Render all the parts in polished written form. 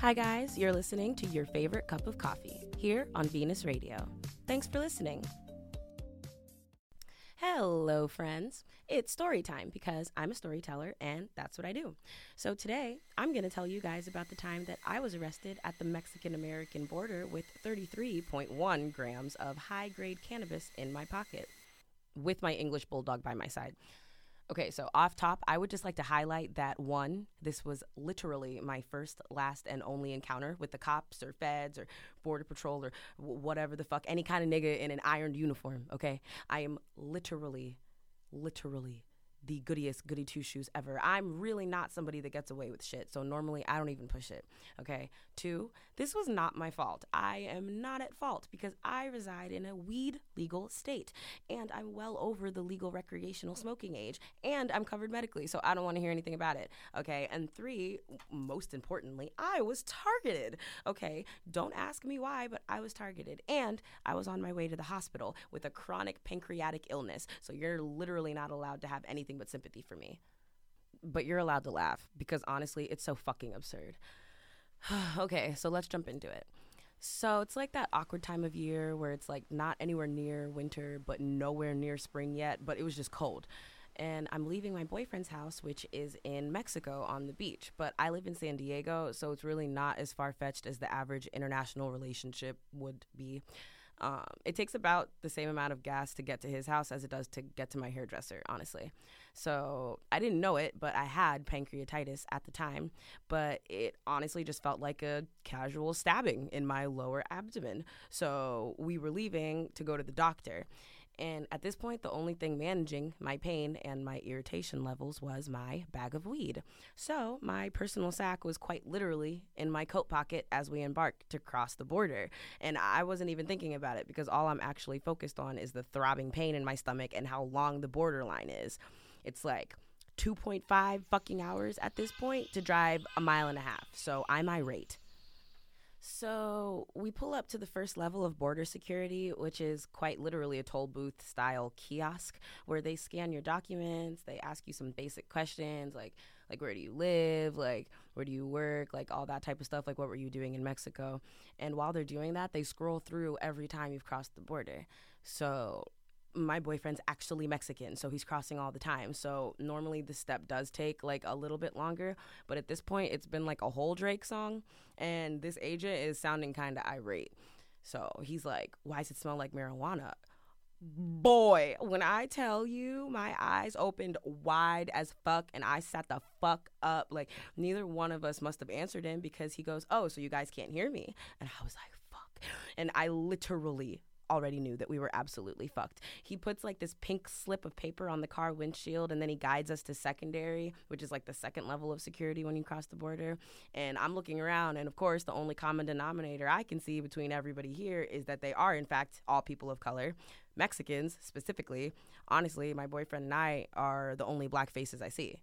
Hi guys, you're listening to Your Favorite Cup of Coffee here on Venus Radio. Thanks for listening. Hello friends, it's story time because I'm a storyteller and that's what I do. So today, I'm going to tell you guys about the time that I was arrested at the Mexican-American border with 33.1 grams of high-grade cannabis in my pocket with my English bulldog by my side. Okay, so off top, I would just like to highlight that one, this was literally my first, last, and only encounter with the cops or feds or border patrol or whatever the fuck, any kind of nigga in an ironed uniform, okay? I am literally the goodiest goody two-shoes ever. I'm really not somebody that gets away with shit, so normally I don't even push it, okay? 2, this was not my fault. I am not at fault because I reside in a weed-legal state, and I'm well over the legal recreational smoking age, and I'm covered medically, so I don't want to hear anything about it, okay? And 3, most importantly, I was targeted, okay? Don't ask me why, but I was targeted, and I was on my way to the hospital with a chronic pancreatic illness, so you're literally not allowed to have anything but sympathy for me. But you're allowed to laugh because honestly, it's so fucking absurd. Okay, so let's jump into it. So it's like that awkward time of year where it's like not anywhere near winter, but nowhere near spring yet, but it was just cold. And I'm leaving my boyfriend's house, which is in Mexico on the beach. But I live in San Diego, so it's really not as far-fetched as the average international relationship would be. It takes about the same amount of gas to get to his house as it does to get to my hairdresser, honestly. So I didn't know it, but I had pancreatitis at the time. But it honestly just felt like a casual stabbing in my lower abdomen. So we were leaving to go to the doctor. And at this point, the only thing managing my pain and my irritation levels was my bag of weed. So my personal sack was quite literally in my coat pocket as we embarked to cross the border. And I wasn't even thinking about it because all I'm actually focused on is the throbbing pain in my stomach and how long the borderline is. It's like 2.5 fucking hours at this point to drive 1.5 miles. So I'm irate. So we pull up to the first level of border security, which is quite literally a toll booth style kiosk where they scan your documents. They ask you some basic questions like where do you live, like where do you work, like all that type of stuff, like what were you doing in Mexico. And while they're doing that, they scroll through every time you've crossed the border. So my boyfriend's actually Mexican, so he's crossing all the time. So normally the step does take like a little bit longer, but at this point it's been like a whole Drake song and this agent is sounding kind of irate. So he's like, why does it smell like marijuana? Boy, when I tell you my eyes opened wide as fuck and I sat the fuck up, like neither one of us must have answered him because he goes, oh, so you guys can't hear me? And I was like, fuck. And I literally already knew that we were absolutely fucked. He puts like this pink slip of paper on the car windshield and then he guides us to secondary, which is like the second level of security when you cross the border. And I'm looking around and of course the only common denominator I can see between everybody here is that they are in fact all people of color, Mexicans specifically. Honestly, my boyfriend and I are the only black faces I see.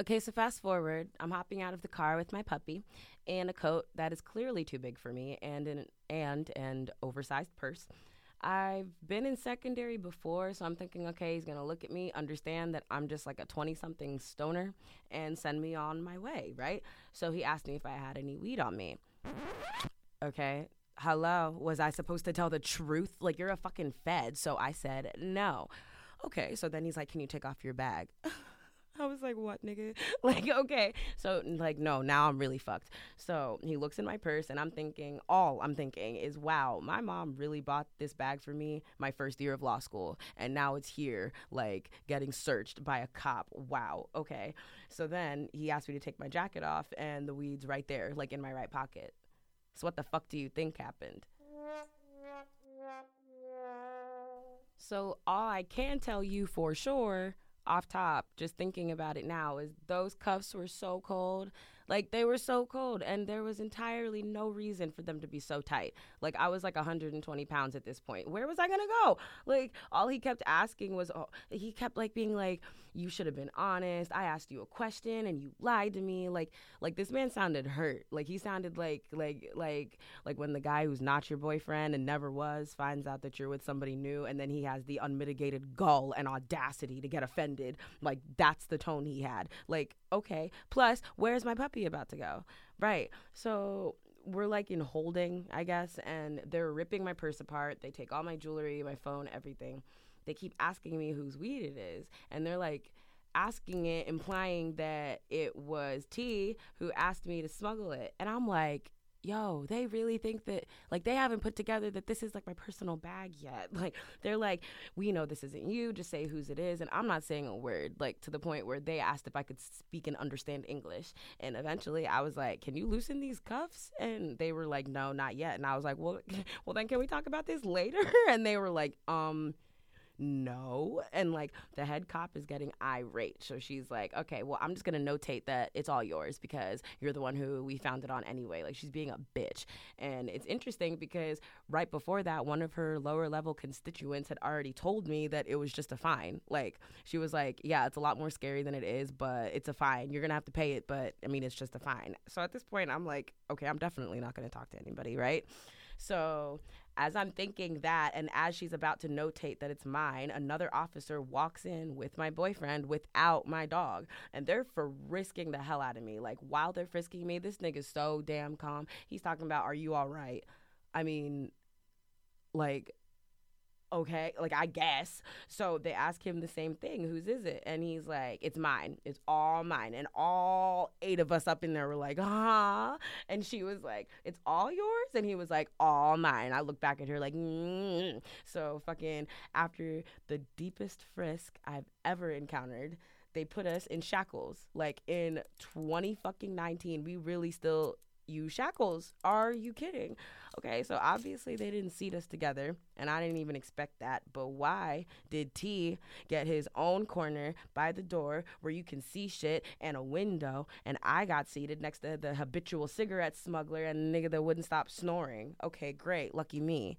Okay, so fast forward, I'm hopping out of the car with my puppy and a coat that is clearly too big for me and an oversized purse. I've been in secondary before, so I'm thinking, okay, he's going to look at me, understand that I'm just like a 20-something stoner, and send me on my way, right? So he asked me if I had any weed on me. Okay, hello, was I supposed to tell the truth? Like, you're a fucking fed, so I said no. Okay, so then he's like, can you take off your bag? I was like, what, nigga? Like, okay. So, like, no, now I'm really fucked. So he looks in my purse, and I'm thinking, all I'm thinking is, wow, my mom really bought this bag for me my first year of law school, and now it's here, like, getting searched by a cop. Wow, okay. So then he asked me to take my jacket off, and the weed's right there, like, in my right pocket. So what the fuck do you think happened? So all I can tell you for sure, off top, just thinking about it now, is those cuffs were so cold. Like, they were so cold, and there was entirely no reason for them to be so tight. Like, I was like 120 pounds at this point. Where was I gonna go? Like, all he kept asking was, oh, he kept like being like, you should have been honest. I asked you a question and you lied to me. Like this man sounded hurt. Like, he sounded like when the guy who's not your boyfriend and never was finds out that you're with somebody new, and then he has the unmitigated gall and audacity to get offended. Like, that's the tone he had. Like, okay. Plus, where's my puppy about to go? Right. So we're like in holding, I guess, and they're ripping my purse apart. They take all my jewelry, my phone, everything. They keep asking me whose weed it is. And they're like asking it, implying that it was T who asked me to smuggle it. And I'm like, yo, they really think that, like, they haven't put together that this is, like, my personal bag yet. Like, they're like, we know this isn't you. Just say whose it is. And I'm not saying a word, like, to the point where they asked if I could speak and understand English. And eventually I was like, can you loosen these cuffs? And they were like, no, not yet. And I was like, well then can we talk about this later? And they were like, no. And, like, the head cop is getting irate. So she's like, okay, well, I'm just going to notate that it's all yours because you're the one who we found it on anyway. Like, she's being a bitch. And it's interesting because right before that, one of her lower level constituents had already told me that it was just a fine. Like, she was like, yeah, it's a lot more scary than it is, but it's a fine. You're going to have to pay it, but, I mean, it's just a fine. So at this point, I'm like, okay, I'm definitely not going to talk to anybody, right? So as I'm thinking that, and as she's about to notate that it's mine, another officer walks in with my boyfriend without my dog. And they're frisking the hell out of me. Like, while they're frisking me, this nigga's so damn calm. He's talking about, are you all right? I mean, like, okay, like, I guess. So they ask him the same thing, whose is it? And he's like, it's mine. It's all mine. And all 8 of us up in there were like, ah. And she was like, it's all yours? And he was like, all mine. I looked back at her like, So fucking after the deepest frisk I've ever encountered, they put us in shackles. Like, in 2019, we really still use shackles. Are you kidding? Okay, so obviously they didn't seat us together, and I didn't even expect that. But why did T get his own corner by the door where you can see shit and a window, and I got seated next to the habitual cigarette smuggler and a nigga that wouldn't stop snoring? Okay, great. Lucky me.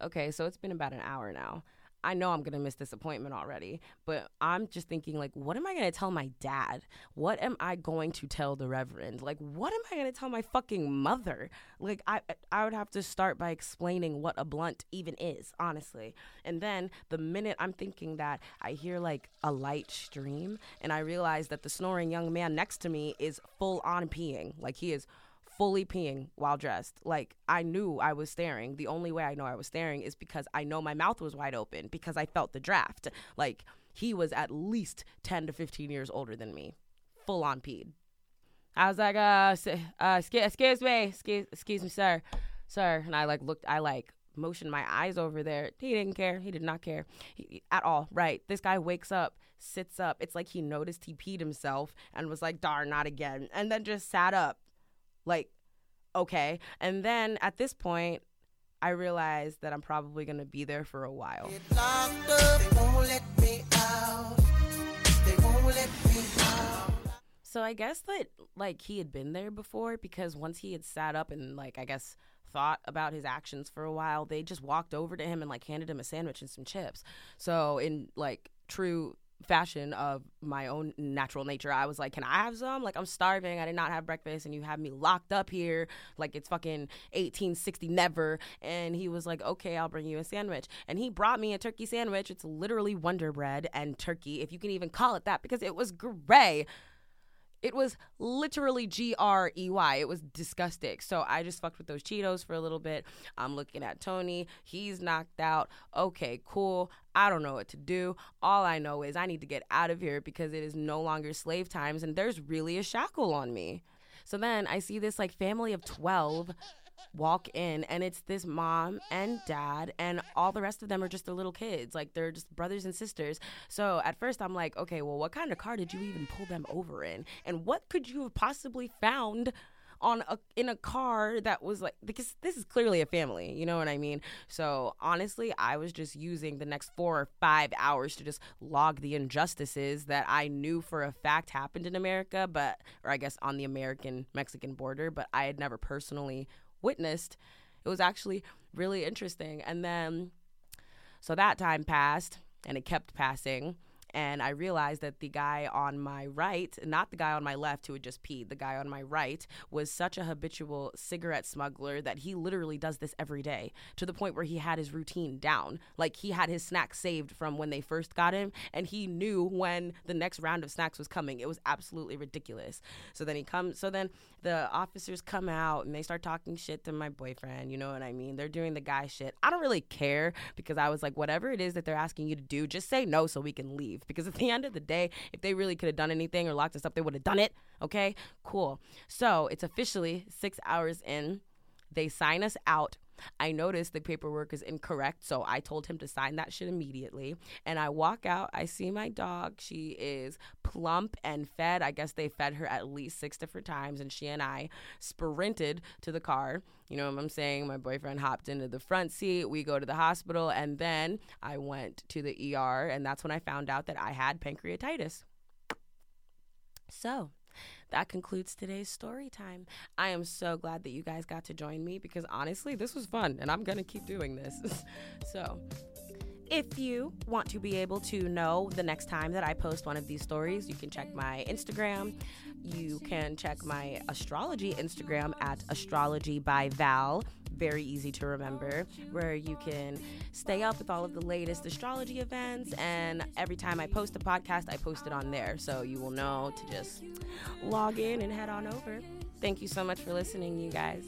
Okay, so it's been about an hour now. I know I'm going to miss this appointment already, but I'm just thinking, like, what am I going to tell my dad? What am I going to tell the reverend? Like, what am I going to tell my fucking mother? Like, I would have to start by explaining what a blunt even is, honestly. And then the minute I'm thinking that, I hear, like, a light stream, and I realize that the snoring young man next to me is full on peeing. Like, he is fully peeing while dressed. Like, I knew I was staring. The only way I know I was staring is because I know my mouth was wide open because I felt the draft. Like, he was at least 10 to 15 years older than me. Full on peed. I was like, excuse me, sir. And I motioned my eyes over there. He didn't care. He did not care at all. Right. This guy wakes up, sits up. It's like he noticed he peed himself and was like, darn, not again. And then just sat up. Like, okay. And then at this point, I realized that I'm probably going to be there for a while. Get locked up. They won't let me out. They won't let me out. So I guess that, like, he had been there before because once he had sat up and, like, I guess thought about his actions for a while, they just walked over to him and, like, handed him a sandwich and some chips. So in, like, true fashion of my own natural nature, I was like, can I have some? Like, I'm starving. I did not have breakfast, and you have me locked up here like it's fucking 1860 never. And he was like, okay, I'll bring you a sandwich. And he brought me a turkey sandwich. It's literally Wonder Bread and turkey, if you can even call it that, because it was gray. It was literally G-R-E-Y. It was disgusting. So I just fucked with those Cheetos for a little bit. I'm looking at Tony. He's knocked out. Okay, cool. I don't know what to do. All I know is I need to get out of here because it is no longer slave times, and there's really a shackle on me. So then I see this, like, family of 12 walk in, and it's this mom and dad, and all the rest of them are just their little kids. Like, they're just brothers and sisters. So at first I'm like, okay, well, what kind of car did you even pull them over in? And what could you have possibly found in a car that was like, because this is clearly a family, you know what I mean? So honestly, I was just using the next 4 or 5 hours to just log the injustices that I knew for a fact happened in America, or I guess on the American-Mexican border, but I had never personally witnessed. It was actually really interesting. And then so that time passed, and it kept passing, and I realized that the guy on my right, not the guy on my left who had just peed, the guy on my right was such a habitual cigarette smuggler that he literally does this every day, to the point where he had his routine down. Like, he had his snacks saved from when they first got him, and he knew when the next round of snacks was coming. It was absolutely ridiculous. So then the officers come out and they start talking shit to my boyfriend, you know what I mean? They're doing the guy shit. I don't really care, because I was like, whatever it is that they're asking you to do, just say no so we can leave. Because at the end of the day, if they really could have done anything or locked us up, they would have done it. Okay, cool. So it's officially 6 hours in. They sign us out. I noticed the paperwork is incorrect, so I told him to sign that shit immediately. And I walk out. I see my dog. She is plump and fed. I guess they fed her at least 6 different times, and she and I sprinted to the car. You know what I'm saying? My boyfriend hopped into the front seat. We go to the hospital, and then I went to the ER, and that's when I found out that I had pancreatitis. So that concludes today's story time. I am so glad that you guys got to join me, because honestly, this was fun, and I'm going to keep doing this. So if you want to be able to know the next time that I post one of these stories, you can check my Instagram. You can check my astrology Instagram at astrology by Val. Very easy to remember, where you can stay up with all of the latest astrology events, and every time I post a podcast, I post it on there, so you will know to just log in and head on over. Thank you so much for listening, you guys.